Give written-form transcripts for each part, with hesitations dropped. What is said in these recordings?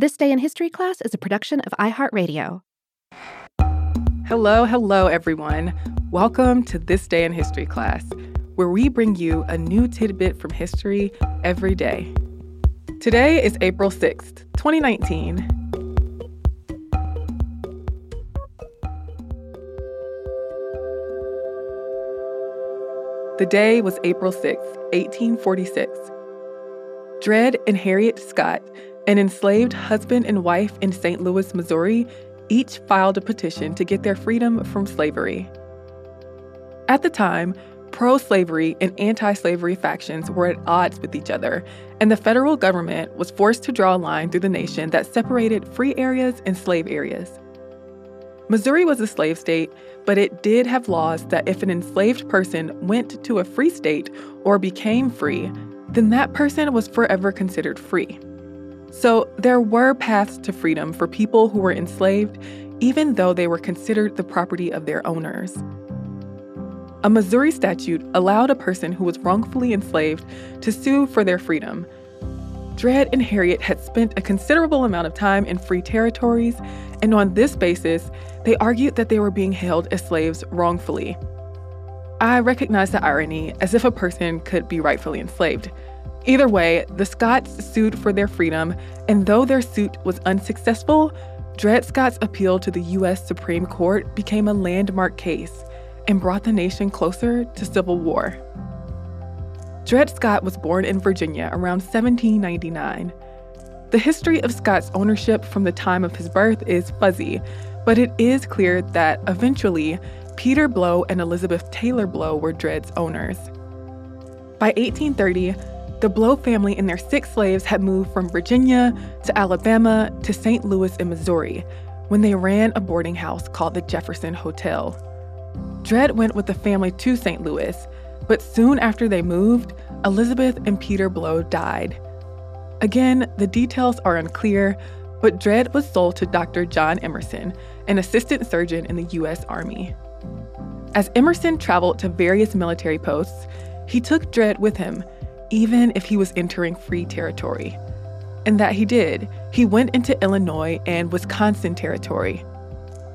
This Day in History Class is a production of iHeartRadio. Hello, hello, everyone. Welcome to This Day in History Class, where we bring you a new tidbit from history every day. Today is April 6th, 2019. The day was April 6, 1846. Dred and Harriet Scott, an enslaved husband and wife in St. Louis, Missouri, each filed a petition to get their freedom from slavery. At the time, pro-slavery and anti-slavery factions were at odds with each other, and the federal government was forced to draw a line through the nation that separated free areas and slave areas. Missouri was a slave state, but it did have laws that if an enslaved person went to a free state or became free, then that person was forever considered free. So there were paths to freedom for people who were enslaved, even though they were considered the property of their owners. A Missouri statute allowed a person who was wrongfully enslaved to sue for their freedom. Dred and Harriet had spent a considerable amount of time in free territories, and on this basis, they argued that they were being held as slaves wrongfully. I recognize the irony, as if a person could be rightfully enslaved. Either way, the Scotts sued for their freedom, and though their suit was unsuccessful, Dred Scott's appeal to the U.S. Supreme Court became a landmark case and brought the nation closer to civil war. Dred Scott was born in Virginia around 1799. The history of Scott's ownership from the time of his birth is fuzzy, but it is clear that eventually Peter Blow and Elizabeth Taylor Blow were Dred's owners. By 1830, the Blow family and their 6 slaves had moved from Virginia to Alabama to St. Louis and Missouri when they ran a boarding house called the Jefferson Hotel. Dred went with the family to St. Louis, but soon after they moved, Elizabeth and Peter Blow died. Again, the details are unclear, but Dred was sold to Dr. John Emerson, an assistant surgeon in the U.S. Army. As Emerson traveled to various military posts, he took Dred with him, even if he was entering free territory. And that he did. He went into Illinois and Wisconsin territory.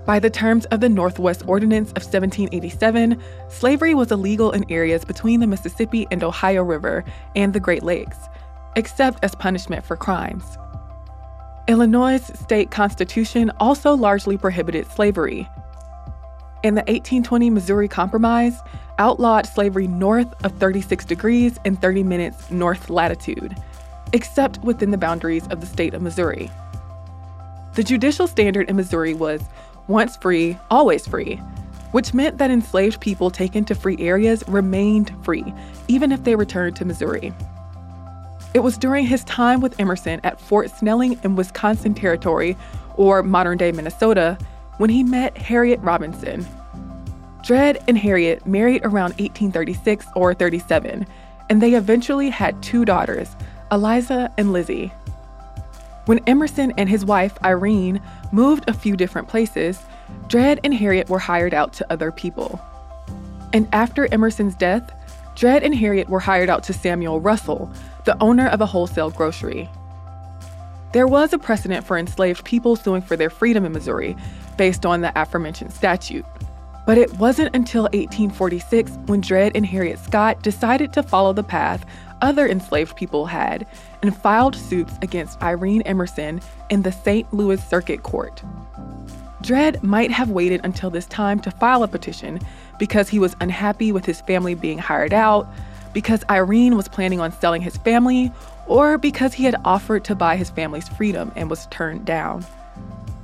By the terms of the Northwest Ordinance of 1787, slavery was illegal in areas between the Mississippi and Ohio River and the Great Lakes, except as punishment for crimes. Illinois' state constitution also largely prohibited slavery. And the 1820 Missouri Compromise outlawed slavery north of 36 degrees and 30 minutes north latitude, except within the boundaries of the state of Missouri. The judicial standard in Missouri was once free, always free, which meant that enslaved people taken to free areas remained free, even if they returned to Missouri. It was during his time with Emerson at Fort Snelling in Wisconsin Territory, or modern-day Minnesota, when he met Harriet Robinson. Dred and Harriet married around 1836 or 37, and they eventually had 2 daughters, Eliza and Lizzie. When Emerson and his wife, Irene, moved a few different places, Dred and Harriet were hired out to other people. And after Emerson's death, Dred and Harriet were hired out to Samuel Russell, the owner of a wholesale grocery. There was a precedent for enslaved people suing for their freedom in Missouri, based on the aforementioned statute. But it wasn't until 1846 when Dred and Harriet Scott decided to follow the path other enslaved people had and filed suits against Irene Emerson in the St. Louis Circuit Court. Dred might have waited until this time to file a petition because he was unhappy with his family being hired out, because Irene was planning on selling his family, or because he had offered to buy his family's freedom and was turned down.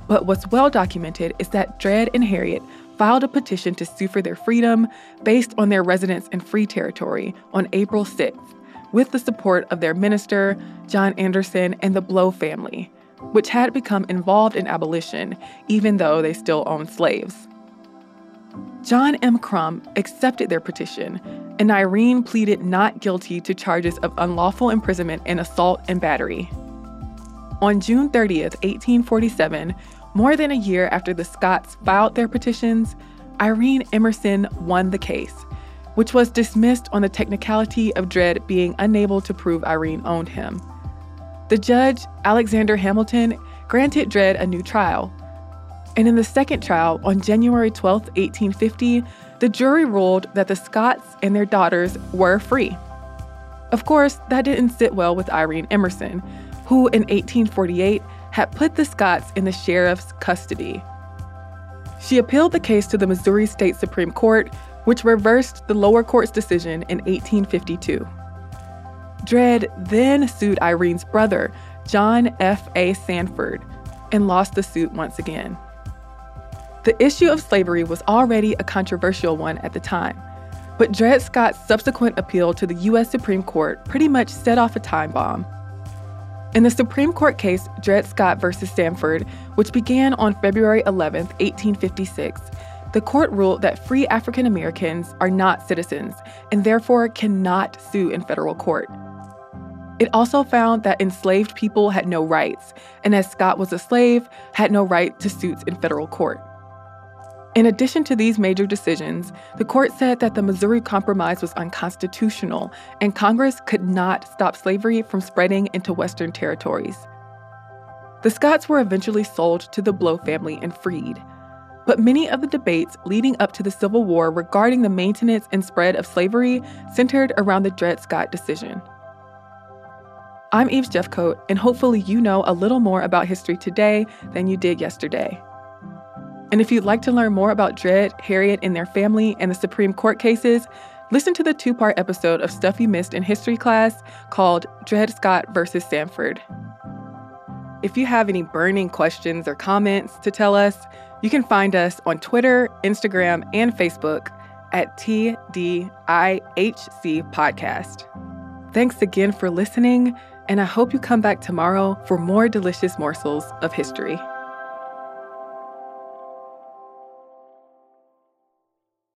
But what's well documented is that Dred and Harriet filed a petition to sue for their freedom based on their residence in free territory on April 6th. With the support of their minister, John Anderson, and the Blow family, which had become involved in abolition, even though they still owned slaves. John M. Crumb accepted their petition, and Irene pleaded not guilty to charges of unlawful imprisonment and assault and battery. On June 30th, 1847, more than a year after the Scotts filed their petitions, Irene Emerson won the case, which was dismissed on the technicality of Dred being unable to prove Irene owned him. The judge, Alexander Hamilton, granted Dred a new trial. And in the second trial, on January 12, 1850, the jury ruled that the Scotts and their daughters were free. Of course, that didn't sit well with Irene Emerson, who in 1848 had put the Scotts in the sheriff's custody. She appealed the case to the Missouri State Supreme Court, which reversed the lower court's decision in 1852. Dred then sued Irene's brother, John F. A. Sandford, and lost the suit once again. The issue of slavery was already a controversial one at the time, but Dred Scott's subsequent appeal to the U.S. Supreme Court pretty much set off a time bomb. In the Supreme Court case Dred Scott v. Sandford, which began on February 11, 1856, the court ruled that free African Americans are not citizens and therefore cannot sue in federal court. It also found that enslaved people had no rights, and as Scott was a slave, had no right to suits in federal court. In addition to these major decisions, the court said that the Missouri Compromise was unconstitutional and Congress could not stop slavery from spreading into Western territories. The Scotts were eventually sold to the Blow family and freed. But many of the debates leading up to the Civil War regarding the maintenance and spread of slavery centered around the Dred Scott decision. I'm Yves Jeffcoat, and hopefully you know a little more about history today than you did yesterday. And if you'd like to learn more about Dred, Harriet, and their family and the Supreme Court cases, listen to the two-part episode of Stuff You Missed in History Class called Dred Scott v. Sandford. If you have any burning questions or comments to tell us, you can find us on Twitter, Instagram, and Facebook at TDIHC Podcast. Thanks again for listening, and I hope you come back tomorrow for more delicious morsels of history.